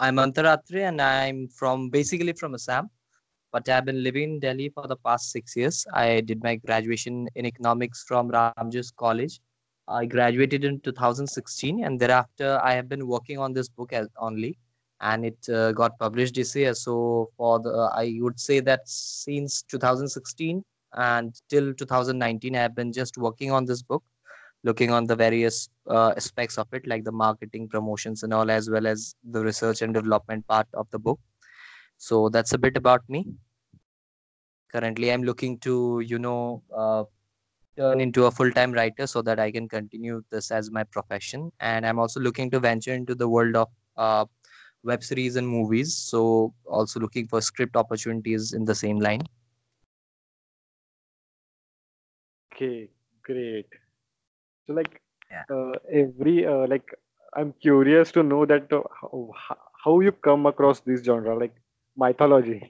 I'm Antara Atri and I'm basically from Assam, but I've been living in Delhi for the past 6 years. I did my graduation in economics from Ramjas College. I graduated in 2016, and thereafter I have been working on this book only, and it got published this year. So for the I would say that since 2016 and till 2019, I have been just working on this book, looking on the various aspects of it, like the marketing, promotions and all, as well as the research and development part of the book. So that's a bit about me. Currently, I'm looking to, turn into a full-time writer so that I can continue this as my profession. And I'm also looking to venture into the world of web series and movies. So also looking for script opportunities in the same line. Okay, great. So I'm curious to know that how you come across this genre, like mythology.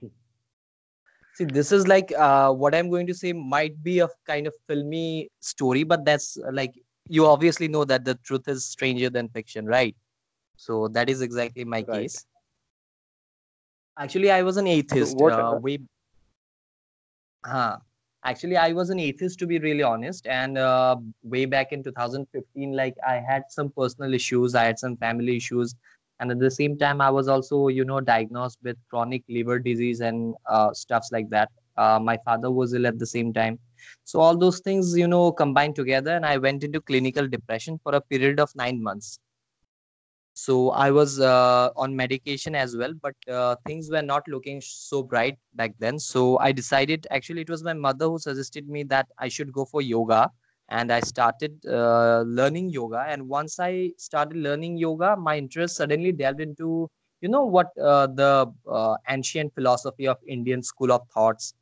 See, this is what I'm going to say might be a kind of filmy story, but that's you obviously know that the truth is stranger than fiction, right? So that is exactly my case. Actually, I was an atheist. Actually, I was an atheist, to be really honest. And way back in 2015, I had some personal issues. I had some family issues. And at the same time, I was also, diagnosed with chronic liver disease and stuffs like that. My father was ill at the same time. So all those things, combined together. And I went into clinical depression for a period of 9 months. So I was on medication as well, but things were not looking so bright back then. So I decided, actually, it was my mother who suggested me that I should go for yoga. And I started learning yoga. And once I started learning yoga, my interest suddenly delved into, the ancient philosophy of Indian school of thoughts.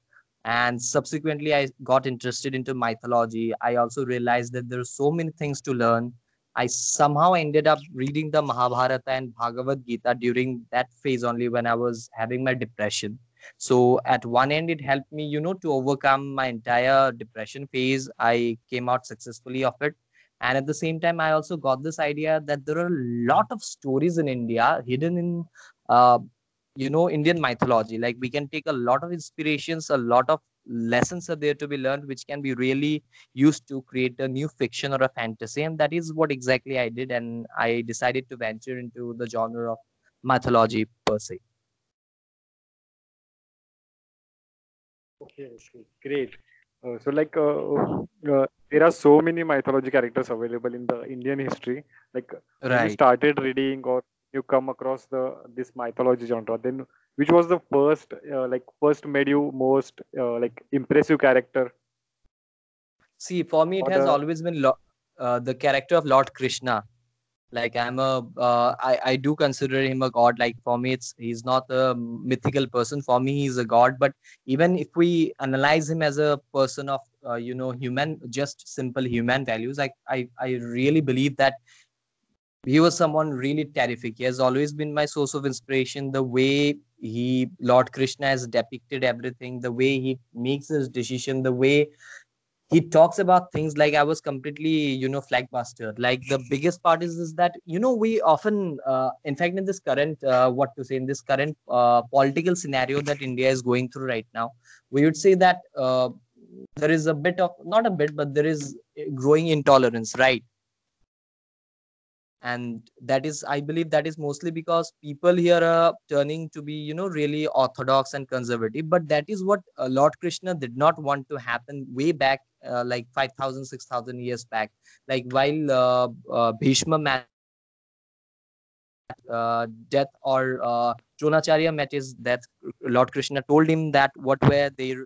And subsequently, I got interested into mythology. I also realized that there are so many things to learn. I somehow ended up reading the Mahabharata and Bhagavad Gita during that phase only, when I was having my depression. So at one end, it helped me, to overcome my entire depression phase. I came out successfully of it. And at the same time, I also got this idea that there are a lot of stories in India hidden in, Indian mythology. Like, we can take a lot of inspirations, a lot of lessons are there to be learned, which can be really used to create a new fiction or a fantasy. And that is what exactly I did, and I decided to venture into the genre of mythology per se. Okay, great. There are so many mythology characters available in the Indian history. When you started reading or you come across this mythology genre, then which was the first made you most impressive character? See, for me, it has always been the character of Lord Krishna. I do consider him a god. For me, he's not a mythical person. For me, he's a god. But even if we analyze him as a person of simple human values, I really believe that he was someone really terrific. He has always been my source of inspiration. The way Lord Krishna has depicted everything, the way he makes his decision, the way he talks about things, I was completely, flagbustered. The biggest part is that, we often, in fact, in this current, political scenario that India is going through right now, we would say that there is there is growing intolerance, right? And I believe that is mostly because people here are turning to be, really orthodox and conservative. But that is what Lord Krishna did not want to happen way back, 5,000, 6,000 years back. While Bhishma met death, or Dronacharya met his death, Lord Krishna told him that what were their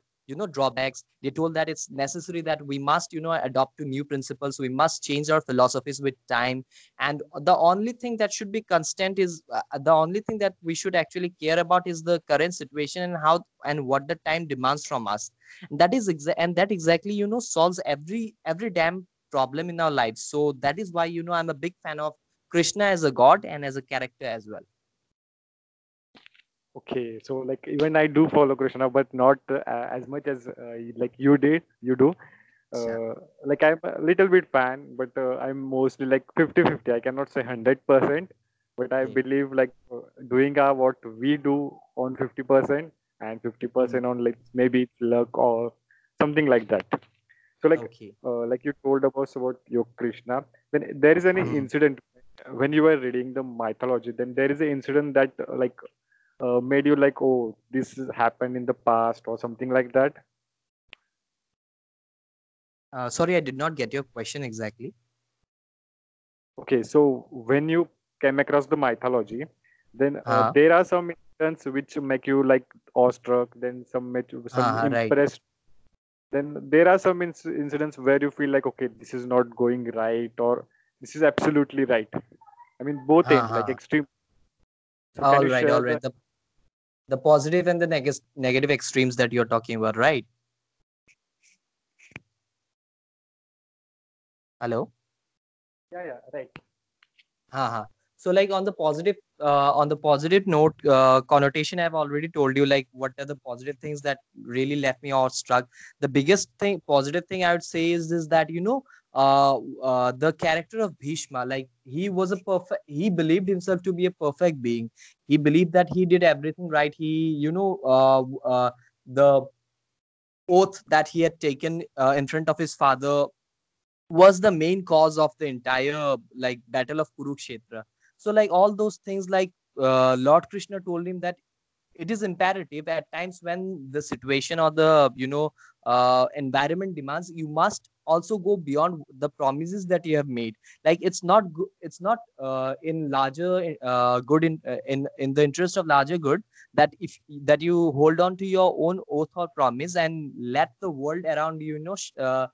drawbacks. They told that it's necessary that we must, adopt to new principles. We must change our philosophies with time. And the only thing that should be constant is the only thing that we should actually care about is the current situation and how and what the time demands from us. And that is exactly, solves every damn problem in our lives. So that is why, I'm a big fan of Krishna as a god and as a character as well. Okay, so even I do follow Krishna, but not as much as you did. You do. Sure. I'm a little bit fan, but I'm mostly 50-50. I cannot say 100%, But I believe like doing what we do on 50% and 50% on like maybe it's luck or something like that. So like you told us about your Krishna, then there is an incident when you were reading the mythology, then there is an incident that made you like, oh, this happened in the past or something like that. Sorry, I did not get your question exactly. Okay, so when you came across the mythology, then there are some incidents which make you like awestruck, then some make you some impressed. Right. Then there are some incidents where you feel like, okay, this is not going right or this is absolutely right. I mean, both things, like extreme. So all right. The positive and the negative extremes that you're talking about, right? Hello? Yeah, right. So like on the positive note, connotation, I've already told you like what are the positive things that really left me awestruck. The biggest thing, positive thing I would say is that, you know, the character of Bhishma, like he believed himself to be a perfect being. He believed that he did everything right. He, you know, the oath that he had taken in front of his father was the main cause of the entire like battle of Kurukshetra. So like all those things, like Lord Krishna told him that it is imperative at times when the situation or the, you know, environment demands, you must also go beyond the promises that you have made. Like it's not in larger good, in the interest of larger good, that that you hold on to your own oath or promise and let the world around you, you know,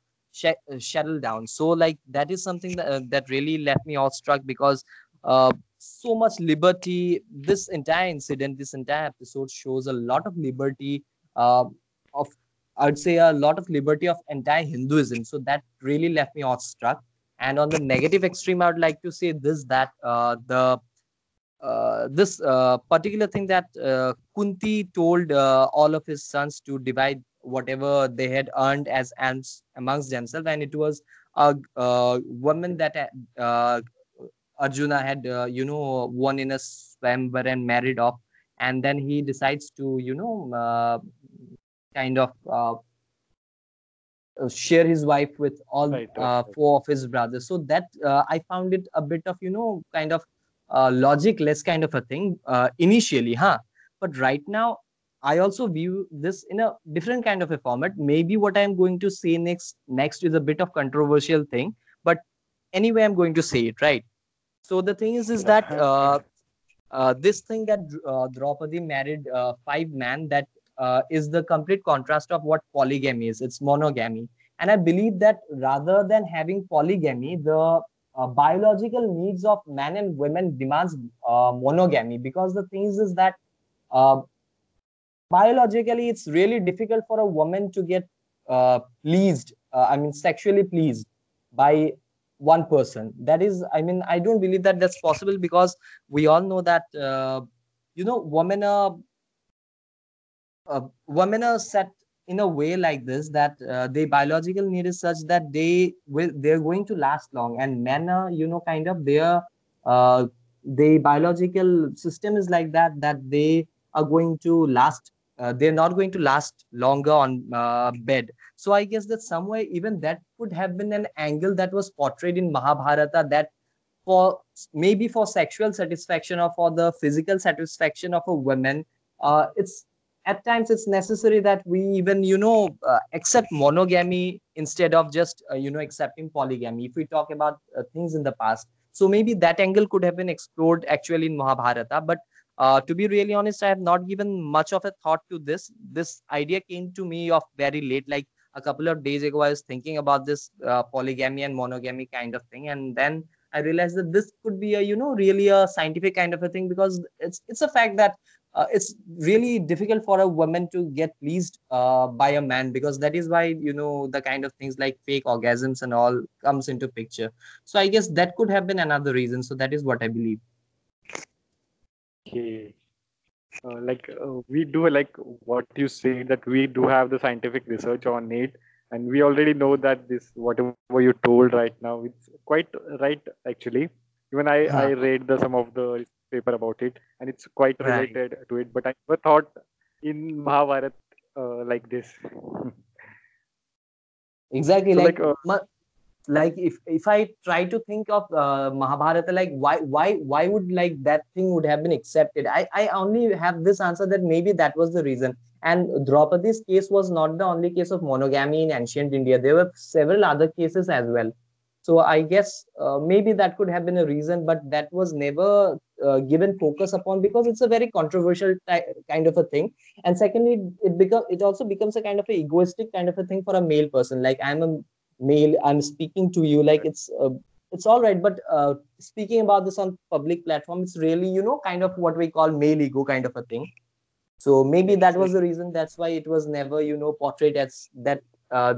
shuttle down. So like that is something that really left me awestruck, because so much liberty. This entire incident, this entire episode shows a lot of liberty of entire Hinduism. So that really left me awestruck. And on the negative extreme, I would like to say this particular thing that Kunti told all of his sons to divide whatever they had earned as alms amongst themselves, and it was a woman that Arjuna had won in a swamvar and married off, and then he decides to share his wife with all four of his brothers. So that I found it a bit of logicless kind of a thing initially, but right now I also view this in a different kind of a format. Maybe what I'm going to say next is a bit of controversial thing, but anyway, I'm going to say it, right? So the thing is that this thing that Draupadi married five men, that is the complete contrast of what polygamy is. It's monogamy. And I believe that rather than having polygamy, the biological needs of men and women demands monogamy, because the thing is that biologically, it's really difficult for a woman to get sexually pleased by one person. That is, I don't believe that that's possible, because we all know that, women are set in a way like this, that their biological need is such that they're going to last long, and men are, their biological system is like that they are going to last. They're not going to last longer on bed. So I guess that somewhere even that could have been an angle that was portrayed in Mahabharata, that for sexual satisfaction or for the physical satisfaction of a woman, it's necessary that we even, accept monogamy instead of just, accepting polygamy, if we talk about things in the past. So maybe that angle could have been explored actually in Mahabharata, but to be really honest, I have not given much of a thought to this. This idea came to me of very late, like a couple of days ago, I was thinking about this polygamy and monogamy kind of thing. And then I realized that this could be a scientific kind of a thing, because it's a fact that it's really difficult for a woman to get pleased by a man, because that is why, the kind of things like fake orgasms and all comes into picture. So I guess that could have been another reason. So that is what I believe. Okay, we do like what you say, that we do have the scientific research on it, and we already know that this whatever you told right now, it's quite right actually. Even I read some of the paper about it, and it's quite related to it. But I never thought in Mahabharata like this. Exactly, so like if I try to think of Mahabharata, like why would that thing would have been accepted? I only have this answer that maybe that was the reason. And Draupadi's case was not the only case of monogamy in ancient India. There were several other cases as well. So I guess maybe that could have been a reason, but that was never given focus upon because it's a very controversial kind of a thing. And secondly, it also becomes a kind of an egoistic kind of a thing for a male person. Like, I'm a male, I'm speaking to you, like it's all right. But speaking about this on public platform, it's really, kind of what we call male ego kind of a thing. So maybe that was the reason. That's why it was never, portrayed as that.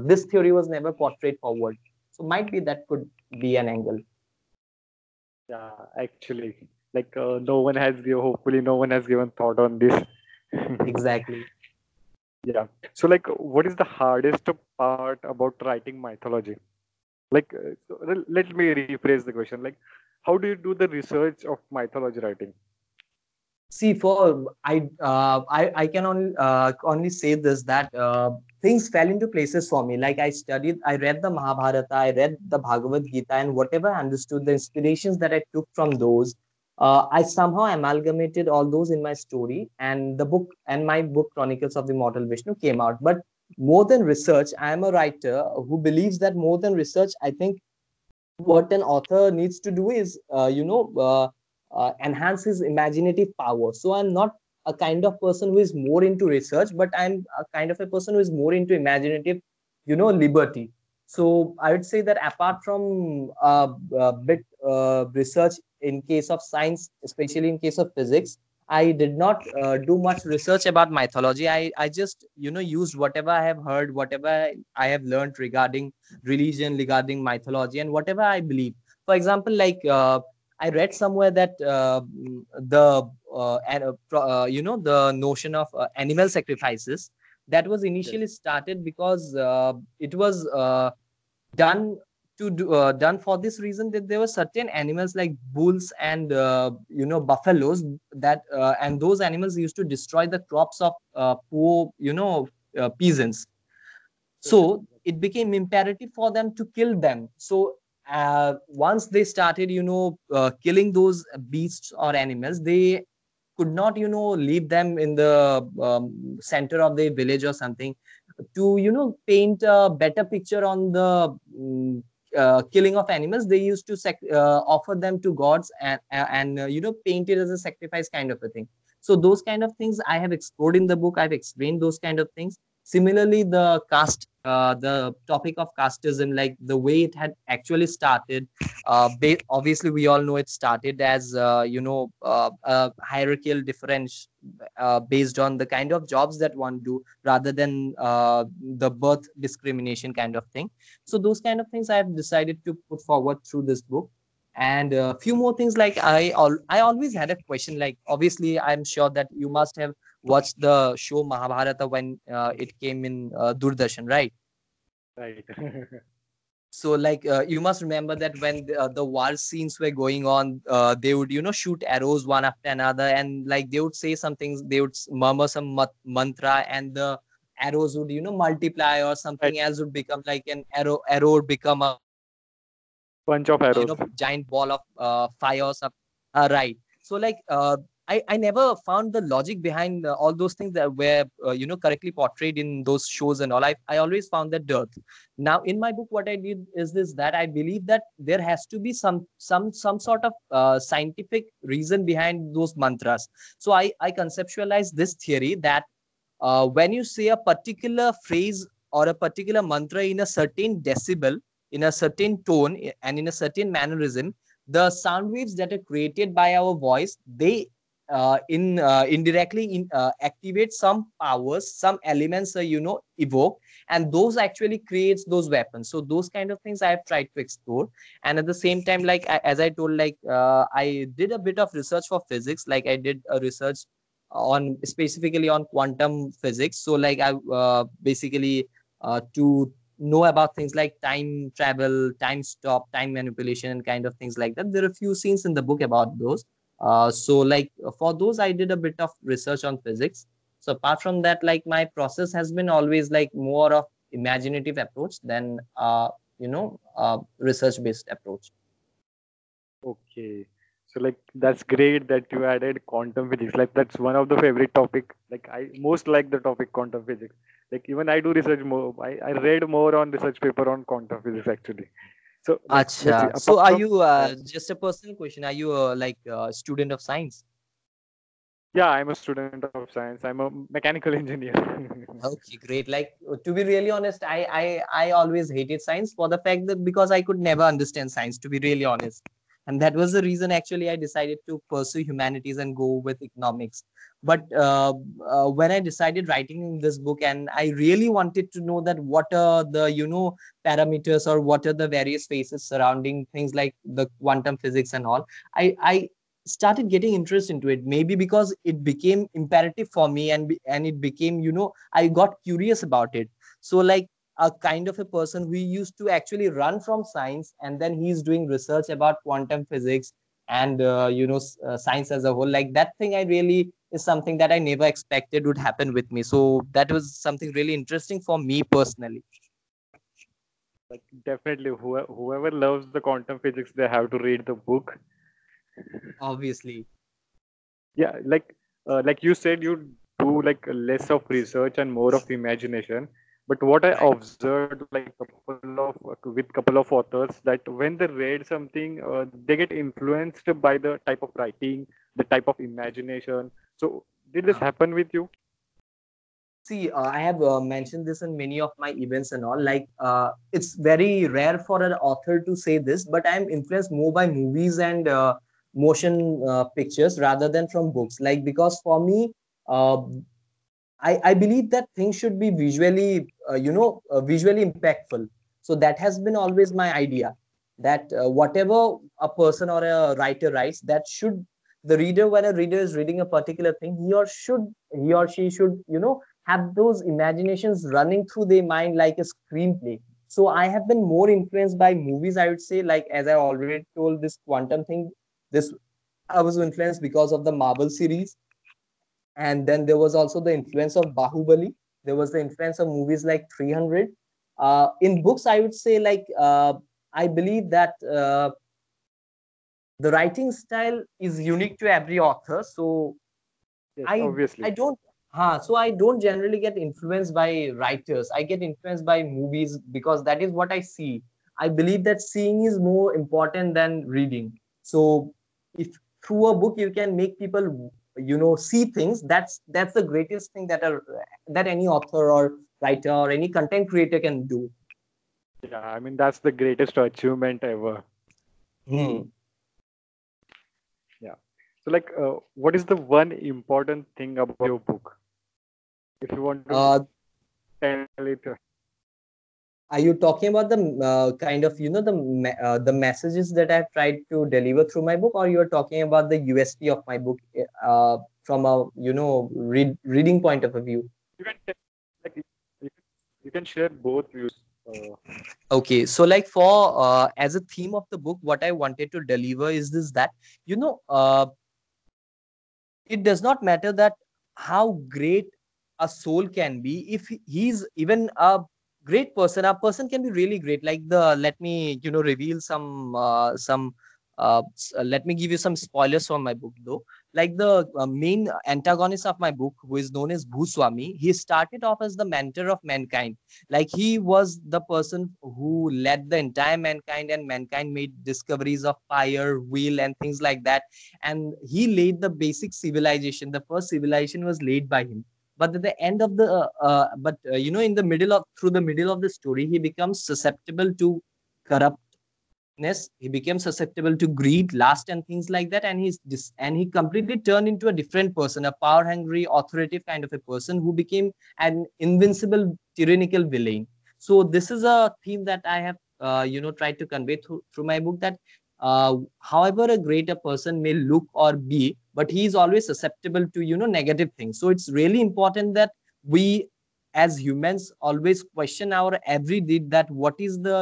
This theory was never portrayed forward. So might be that could be an angle. Yeah, actually, hopefully no one has given thought on this. Exactly. Yeah. So what is the hardest part about writing mythology? Let me rephrase the question. How do you do the research of mythology writing? See, I can only say this, that things fell into places for me. I read the Mahabharata, I read the Bhagavad Gita, and whatever I understood, the inspirations that I took from those, I somehow amalgamated all those in my story, and my book Chronicles of the Immortal Vishnu came out. But more than research, I am a writer who believes that more than research, I think what an author needs to do is, enhance his imaginative power. So I'm not a kind of person who is more into research, but I'm a kind of a person who is more into imaginative, liberty. So I would say that apart from a bit research in case of science, especially in case of physics, I did not do much research about mythology. I just, used whatever I have heard, whatever I have learned regarding religion, regarding mythology, and whatever I believe. For example, I read somewhere that the notion of animal sacrifices, that was initially started because it was done for this reason that there were certain animals like bulls and buffaloes that and those animals used to destroy the crops of poor peasants. So it became imperative for them to kill them. So once they started, killing those beasts or animals, they could not, leave them in the center of the village or something to, paint a better picture on the killing of animals. They used to offer them to gods and paint it as a sacrifice kind of a thing. So those kind of things I have explored in the book. I've explained those kind of things. Similarly, the caste, the topic of casteism, the way it had actually started, obviously we all know it started as, a hierarchical difference based on the kind of jobs that one do rather than the birth discrimination kind of thing. So those kind of things I have decided to put forward through this book. And a few more things, I always had a question, obviously I'm sure that you must have watched the show Mahabharata when it came in Doordarshan, right? Right. So you must remember that when the war scenes were going on, they would, shoot arrows one after another, and they would say some things, they would murmur some mantra, and the arrows would, multiply, or something else would become an arrow would become a bunch of arrows, giant ball of fire or something. Right. So I never found the logic behind all those things that were, correctly portrayed in those shows and all. I always found that dearth. Now, in my book, what I did is this, that I believe that there has to be some sort of scientific reason behind those mantras. So I conceptualized this theory that when you say a particular phrase or a particular mantra in a certain decibel, in a certain tone, and in a certain mannerism, the sound waves that are created by our voice, they indirectly activate some powers, some elements evoke, and those actually creates those weapons. So those kind of things I have tried to explore, and at the same time, as I told, I did a bit of research for physics. I did a research on specifically on quantum physics. So I basically to know about things like time travel, time stop, time manipulation, and kind of things like that. There are a few scenes in the book about those. So like for those, I did a bit of research on physics. So apart from that, like my process has been always like more of imaginative approach than, research based approach. Okay. So like, that's great that you added quantum physics. Like that's one of the favorite topic. Like I most like the topic quantum physics. Like even I do research more. I read more on research paper on quantum physics actually. So, so are you just a personal question? Are you like a student of science? Yeah, I'm a student of science. I'm a mechanical engineer. Okay, great. Like to be really honest, I always hated science for the fact that because I could never understand science, to be really honest. And that was the reason actually I decided to pursue humanities and go with economics. But when I decided writing this book, and I really wanted to know that what are the, parameters or what are the various phases surrounding things like the quantum physics and all, I started getting interest into it, maybe because it became imperative for me and it became, I got curious about it. So like a kind of a person who used to actually run from science and then he's doing research about quantum physics and, science as a whole, like that thing I really is something that I never expected would happen with me. So that was something really interesting for me personally. Like definitely whoever loves the quantum physics, they have to read the book. Obviously. Yeah. Like you said, you do like less of research and more of imagination. But what I observed, like with couple of authors, that when they read something, they get influenced by the type of writing, the type of imagination. So did this happen with you? See, I have mentioned this in many of my events and all. Like, it's very rare for an author to say this, but I'm influenced more by movies and motion pictures rather than from books. Like, because for me, I believe that things should be visually, visually impactful. So that has been always my idea that whatever a person or a writer writes, that should the reader, when a reader is reading a particular thing, he or she should, have those imaginations running through their mind like a screenplay. So I have been more influenced by movies, I would say, like, as I already told this quantum thing, I was influenced because of the Marvel series. And then there was also the influence of Bahubali. There was the influence of movies like 300. In books, I would say, like, I believe that the writing style is unique to every author. So, yes, I don't generally get influenced by writers. I get influenced by movies because that is what I see. I believe that seeing is more important than reading. So, if through a book you can make people see things, that's the greatest thing that any author or writer or any content creator can do. Yeah, I mean, that's the greatest achievement ever. Yeah. So like, what is the one important thing about your book? If you want to tell it. Are you talking about the kind of, the messages that I've tried to deliver through my book, or you're talking about the USP of my book from a, reading point of view? You can share both views. Okay. So like for, as a theme of the book, what I wanted to deliver is this, that, it does not matter that how great a soul can be, if he's even a great person. A person can be really great. Like let me give you some spoilers from my book though. Like the main antagonist of my book, who is known as Bhuswami, he started off as the mentor of mankind. Like he was the person who led the entire mankind, and mankind made discoveries of fire, wheel, and things like that. And he laid the basic civilization. The first civilization was laid by him. But at the end of the, through the middle of the story, he becomes susceptible to corruptness. He becomes susceptible to greed, lust, and things like that. And he completely turned into a different person, a power-hungry, authoritative kind of a person who became an invincible, tyrannical villain. So this is a theme that I have, tried to convey through my book, that however a greater person may look or be, but he is always susceptible to, negative things. So it's really important that we as humans always question our every deed, that what is the,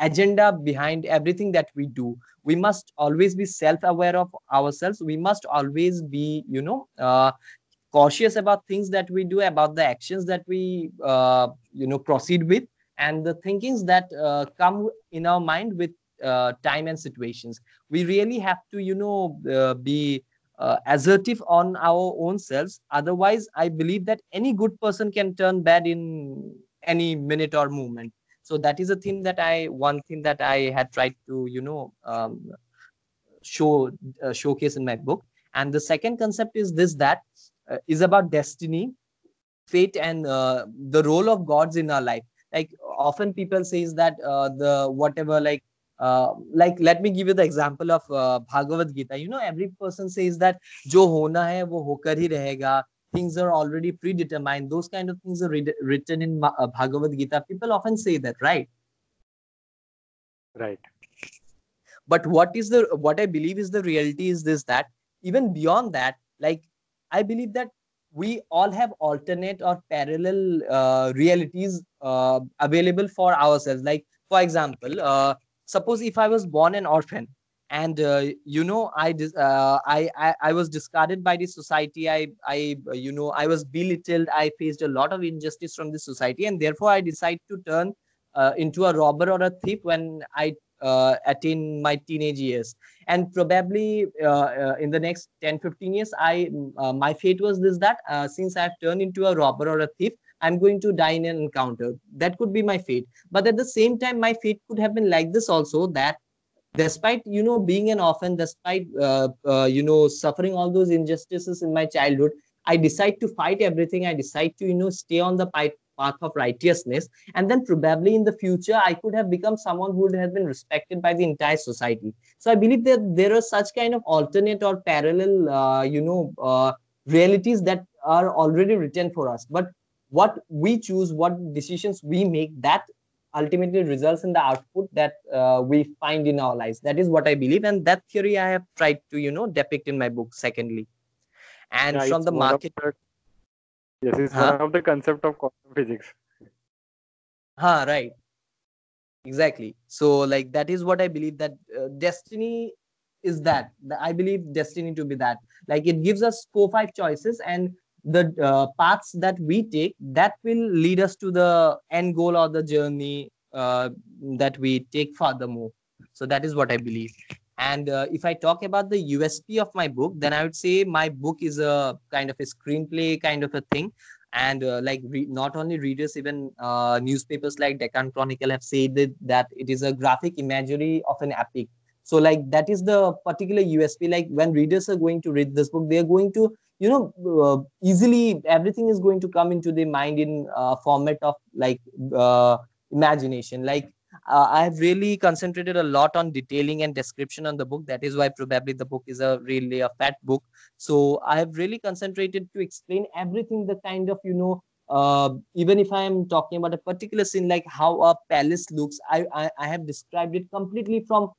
agenda behind everything that we do. We must always be self-aware of ourselves. We must always be, cautious about things that we do, about the actions that we, proceed with, and the thinkings that come in our mind with time and situations. We really have to, be assertive on our own selves. Otherwise, I believe that any good person can turn bad in any minute or moment. So that is a thing that I had tried to, showcase in my book. And the second concept is this, that is about destiny, fate, and the role of gods in our life. Like often people says that let me give you the example of Bhagavad Gita. Every person says that jo hona hai wo hokar hi rahega. Things are already predetermined. Those kind of things are written in Bhagavad Gita. People often say that, right? Right. But what I believe is the reality is this, that even beyond that, like I believe that we all have alternate or parallel realities available for ourselves. Like for example, suppose if I was born an orphan, and I was discarded by the society. I was belittled. I faced a lot of injustice from the society, and therefore I decide to turn into a robber or a thief when I attain my teenage years. And probably in the next 10-15 years, my fate was this, that since I've turned into a robber or a thief, I'm going to die in an encounter. That could be my fate. But at the same time, my fate could have been like this also, that despite, being an orphan, despite, suffering all those injustices in my childhood, I decide to fight everything. I decide to, stay on the path of righteousness. And then probably in the future, I could have become someone who would have been respected by the entire society. So I believe that there are such kind of alternate or parallel, realities that are already written for us. But what we choose, what decisions we make, that ultimately results in the output that we find in our lives. That is what I believe. And that theory I have tried to, depict in my book, secondly. And yeah, from the market... Yes, it's one of the concept of quantum physics. Right. Exactly. So, like, that is what I believe, that destiny is that. I believe destiny to be that. Like, it gives us 4-5 choices, and the paths that we take, that will lead us to the end goal or the journey that we take furthermore. So that is what I believe. And if I talk about the USP of my book, then I would say my book is a kind of a screenplay kind of a thing. And not only readers, even newspapers like Deccan Chronicle have said that it is a graphic imagery of an epic. So like that is the particular USP. Like when readers are going to read this book, they are going to, easily everything is going to come into their mind in format of imagination. I've really concentrated a lot on detailing and description on the book. That is why probably the book is really a fat book. So I have really concentrated to explain everything, the kind of, even if I am talking about a particular scene, like how a palace looks, I have described it completely from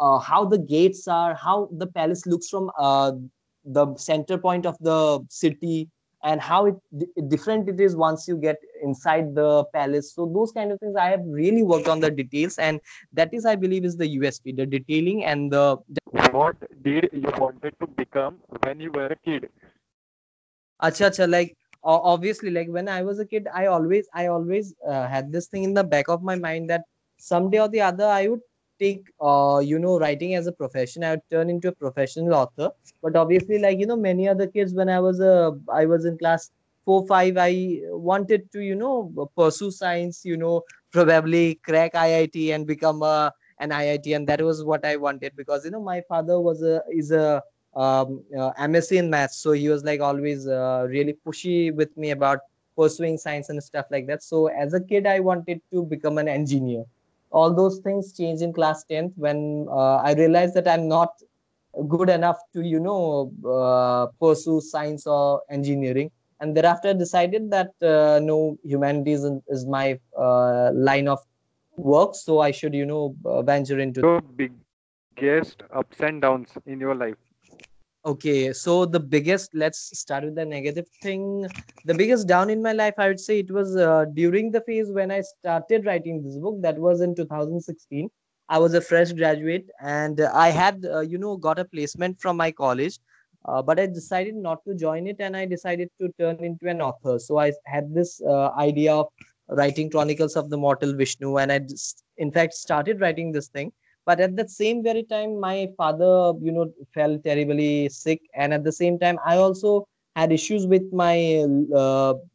how the gates are, how the palace looks from the center point of the city, and how different it is once you get inside the palace. So those kind of things, I have really worked on the details, and that is, I believe, is the USP, the detailing and the... What did you wanted to become when you were a kid? Acha, like, obviously, like when I was a kid, I always had this thing in the back of my mind that someday or the other, I would take writing as a profession. I would turn into a professional author. But obviously, many other kids, when I was in class 4-5, I wanted to pursue science, probably crack IIT and become an IIT, and that was what I wanted, because my father is a MSc in maths, so he was like always really pushy with me about pursuing science and stuff like that. So as a kid, I wanted to become an engineer. All those things changed in class 10th when I realized that I'm not good enough to, pursue science or engineering. And thereafter I decided that no, humanities is my line of work. So I should, venture into... So biggest ups and downs in your life? Okay, so the biggest, let's start with the negative thing. The biggest down in my life, I would say it was during the phase when I started writing this book. That was in 2016. I was a fresh graduate and I had, got a placement from my college, but I decided not to join it and I decided to turn into an author. So I had this idea of writing Chronicles of the Immortal Vishnu, and I just, in fact, started writing this thing. But at that same very time, my father, fell terribly sick. And at the same time, I also had issues with my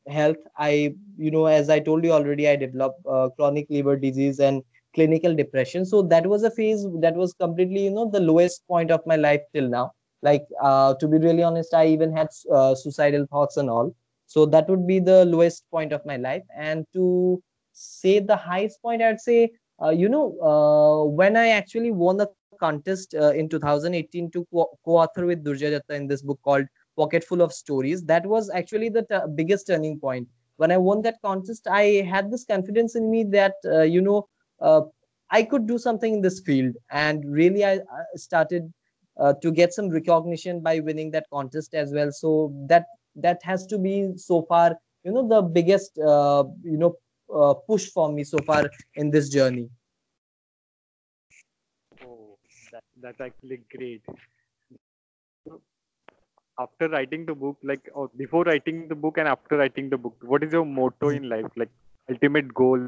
health. As I told you already, I developed chronic liver disease and clinical depression. So that was a phase that was completely, the lowest point of my life till now. Like, to be really honest, I even had suicidal thoughts and all. So that would be the lowest point of my life. And to say the highest point, I'd say, when I actually won the contest in 2018 to co-author with Durjoy Datta in this book called Pocket Full of Stories, that was actually the biggest turning point. When I won that contest, I had this confidence in me that, I could do something in this field. And really, I started to get some recognition by winning that contest as well. So that has to be so far, the biggest, push for me so far in this journey. Oh, that's actually great. So after writing the book, before writing the book and after writing the book, what is your motto in life? Like ultimate goal?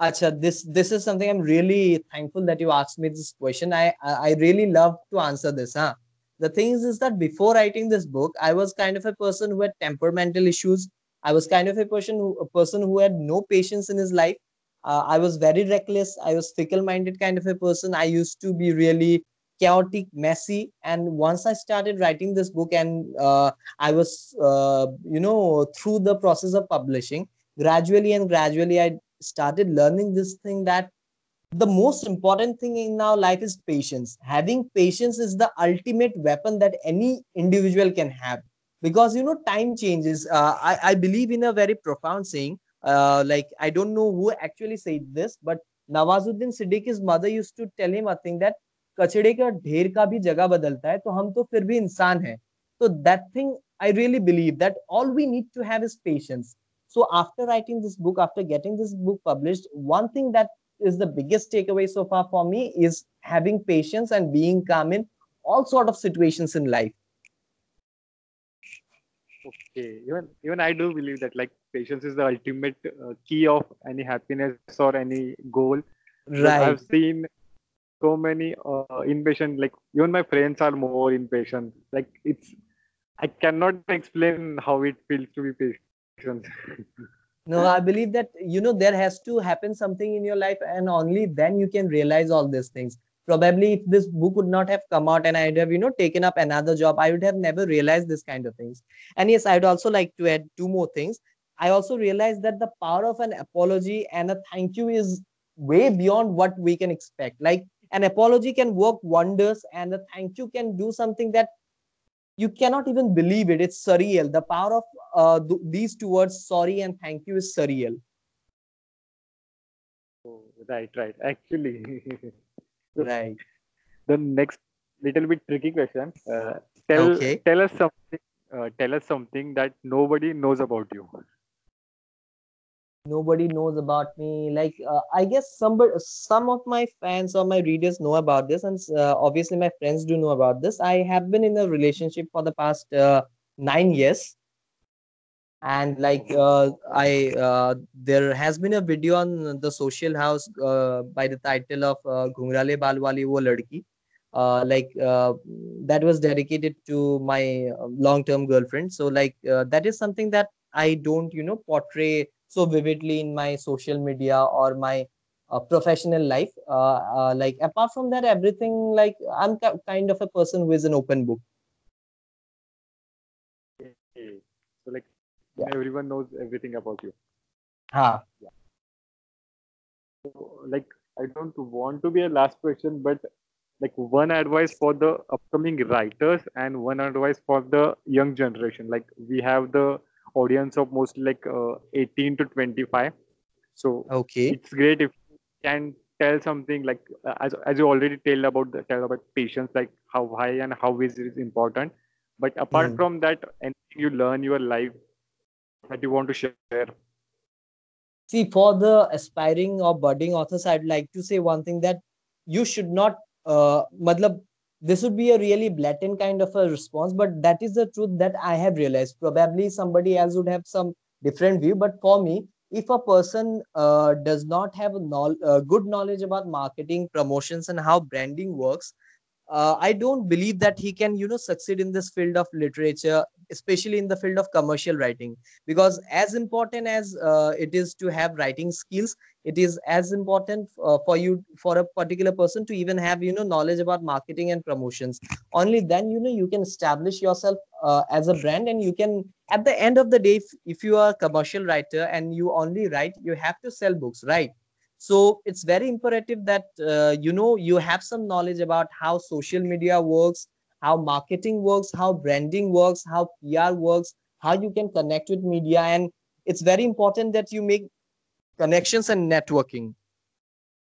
Achha, this is something I'm really thankful that you asked me this question. I really love to answer this. Huh? The thing is that before writing this book, I was kind of a person who had temperamental issues. I was kind of a person who had no patience in his life. I was very reckless. I was fickle-minded kind of a person. I used to be really chaotic, messy. And once I started writing this book and I was, through the process of publishing, gradually I started learning this thing that the most important thing in our life is patience. Having patience is the ultimate weapon that any individual can have. Because, time changes. I believe in a very profound saying, I don't know who actually said this, but Nawazuddin Siddiqui's mother used to tell him a thing that kachde ka dher ka bhi jagah badalta hai, to hum to fir bhi insaan hai. So that thing, I really believe that all we need to have is patience. So after writing this book, after getting this book published, one thing that is the biggest takeaway so far for me is having patience and being calm in all sorts of situations in life. Okay, even I do believe that patience is the ultimate key of any happiness or any goal. Right. I've seen so many impatient, even my friends are more impatient. I cannot explain how it feels to be patient. No, I believe that, there has to happen something in your life and only then you can realize all these things. Probably if this book would not have come out and I'd have, taken up another job, I would have never realized this kind of things. And yes, I'd also like to add two more things. I also realized that the power of an apology and a thank you is way beyond what we can expect. Like an apology can work wonders and a thank you can do something that you cannot even believe it. It's surreal. The power of these two words, sorry and thank you, is surreal. Oh, right. Actually. Right. The next little bit tricky question. Tell us something that nobody knows about you. Nobody knows about me. I guess some of my fans or my readers know about this, and obviously my friends do know about this. I have been in a relationship for the past 9 years, and there has been a video on the social house by the title of Ghungrale Balwali Wo Ladki. That was dedicated to my long-term girlfriend. So that is something that I don't, portray so vividly in my social media or my professional life. Apart from that, everything, I'm kind of a person who is an open book. Okay. So yeah. Everyone knows everything about you. Huh. Yeah. So, I don't want to be a last question, but one advice for the upcoming writers and one advice for the young generation. We have the audience of mostly 18 to 25. So okay. It's great if you can tell something like as you already tell about patience, like how high and how is it important. But apart from that, anything you learn your life that you want to share? See, for the aspiring or budding authors, I'd like to say one thing, that you should not, this would be a really blatant kind of a response, but that is the truth that I have realized. Probably somebody else would have some different view, but for me, if a person does not have a good knowledge about marketing, promotions, and how branding works, I don't believe that he can, succeed in this field of literature, especially in the field of commercial writing. Because as important as it is to have writing skills, it is as important for a particular person to even have, knowledge about marketing and promotions. Only then, you can establish yourself as a brand, and you can, at the end of the day, if you are a commercial writer and you only write, you have to sell books, right? So it's very imperative that, you have some knowledge about how social media works, how marketing works, how branding works, how PR works, how you can connect with media. And it's very important that you make connections and networking.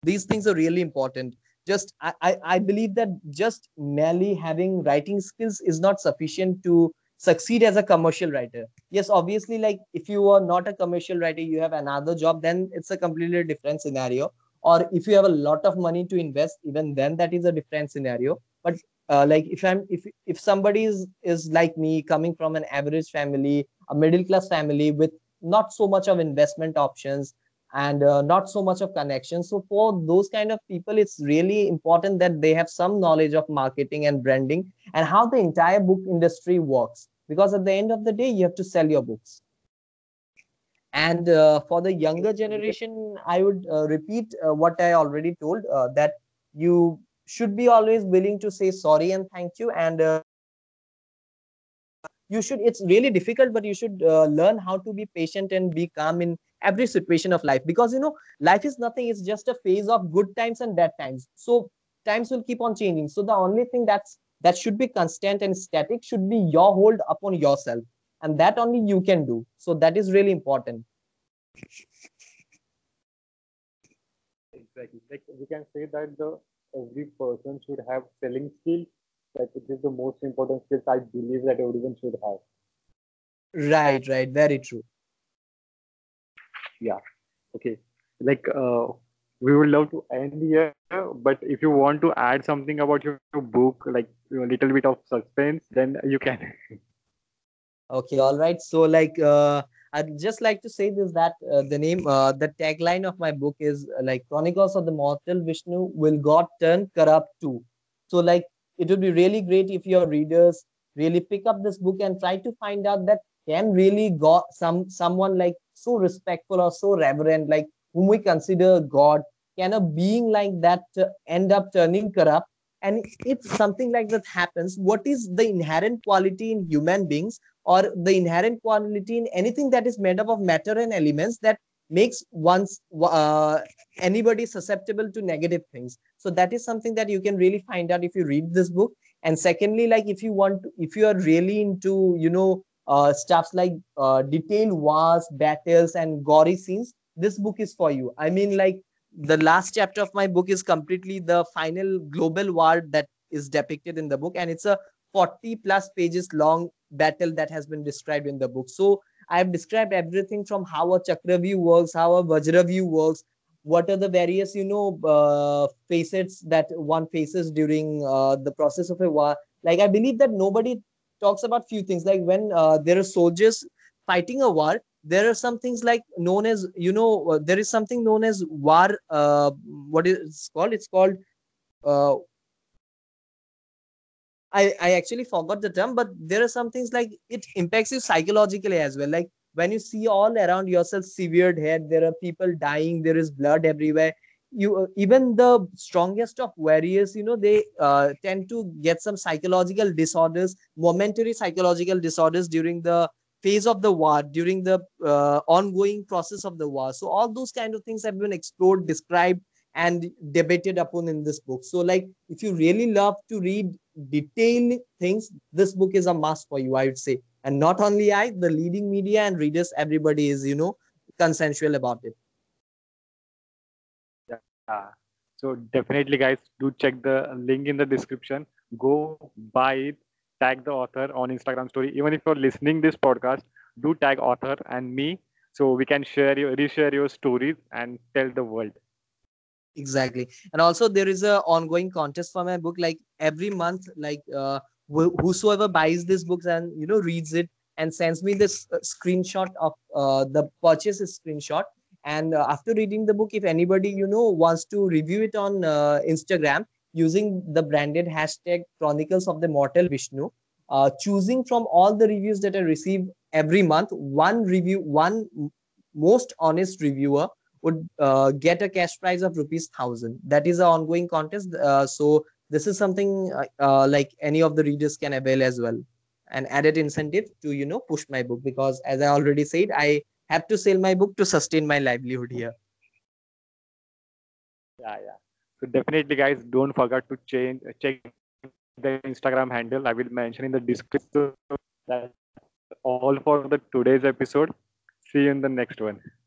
These things are really important. Just I believe that just merely having writing skills is not sufficient to succeed as a commercial writer. Yes, obviously, like if you are not a commercial writer, you have another job, then it's a completely different scenario. Or if you have a lot of money to invest, even then that is a different scenario. But like if somebody is like me, coming from an average family, a middle class family with not so much of investment options and not so much of connections. So for those kind of people, it's really important that they have some knowledge of marketing and branding and how the entire book industry works. Because at the end of the day, you have to sell your books. And for the younger generation, I would repeat what I already told, that you should be always willing to say sorry and thank you. And it's really difficult, but you should learn how to be patient and be calm in every situation of life, because life is nothing, it's just a phase of good times and bad times. So times will keep on changing. So the only thing that should be constant and static should be your hold upon yourself, and that only you can do. So that is really important. Exactly. Like we can say that every person should have selling skills. That it is the most important skills I believe that everyone should have. Right, very true. Yeah. Okay. Like we would love to end here, but if you want to add something about your book, like a little bit of suspense, then you can. Okay. All right. So like I'd just like to say this, that the tagline of my book is like Chronicles of the Immortal Vishnu, Will God Turn Corrupt Too? So like it would be really great if your readers really pick up this book and try to find out that can really God, someone like so respectful or so reverent, like whom we consider God, can a being like that end up turning corrupt? And if something like that happens, what is the inherent quality in human beings, or the inherent quality in anything that is made up of matter and elements, that makes anybody susceptible to negative things? So that is something that you can really find out if you read this book. And secondly, like if you are really into, stuffs like detailed wars, battles, and gory scenes, this book is for you. I mean, like the last chapter of my book is completely the final global war that is depicted in the book, and it's a 40+ pages long battle that has been described in the book. So I've described everything from how a chakravyuh works, how a vajravyuh works, what are the various facets that one faces during the process of a war. Like I believe that nobody talks about few things, like when there are soldiers fighting a war, there are some things like known as, there is something known as war, what is it called? It's called, I actually forgot the term, but there are some things like it impacts you psychologically as well. Like when you see all around yourself severed head, there are people dying, there is blood everywhere. Even the strongest of warriors, they tend to get some psychological disorders, momentary psychological disorders during the phase of the war, during the ongoing process of the war. So all those kind of things have been explored, described, and debated upon in this book. So like if you really love to read detailed things, this book is a must for you, I would say. And not only I, the leading media and readers, everybody is, consensual about it. So definitely guys, do check the link in the description. Go buy it. Tag the author on Instagram story. Even if you're listening this podcast, do tag author and me so we can reshare your stories and tell the world. Exactly. And also there is a ongoing contest for my book. Like every month, like whosoever buys this book and, you know, reads it and sends me this screenshot of the purchase screenshot. And after reading the book, if anybody, you know, wants to review it on Instagram using the branded hashtag Chronicles of the Immortal Vishnu, choosing from all the reviews that I receive every month, one most honest reviewer would get a cash prize of ₹1,000. That is an ongoing contest. So this is something like any of the readers can avail as well. An added incentive to, you know, push my book, because as I already said, I have to sell my book to sustain my livelihood here. Yeah. So definitely guys, don't forget to check the Instagram handle. I will mention in the description. That's all for the today's episode. See you in the next one.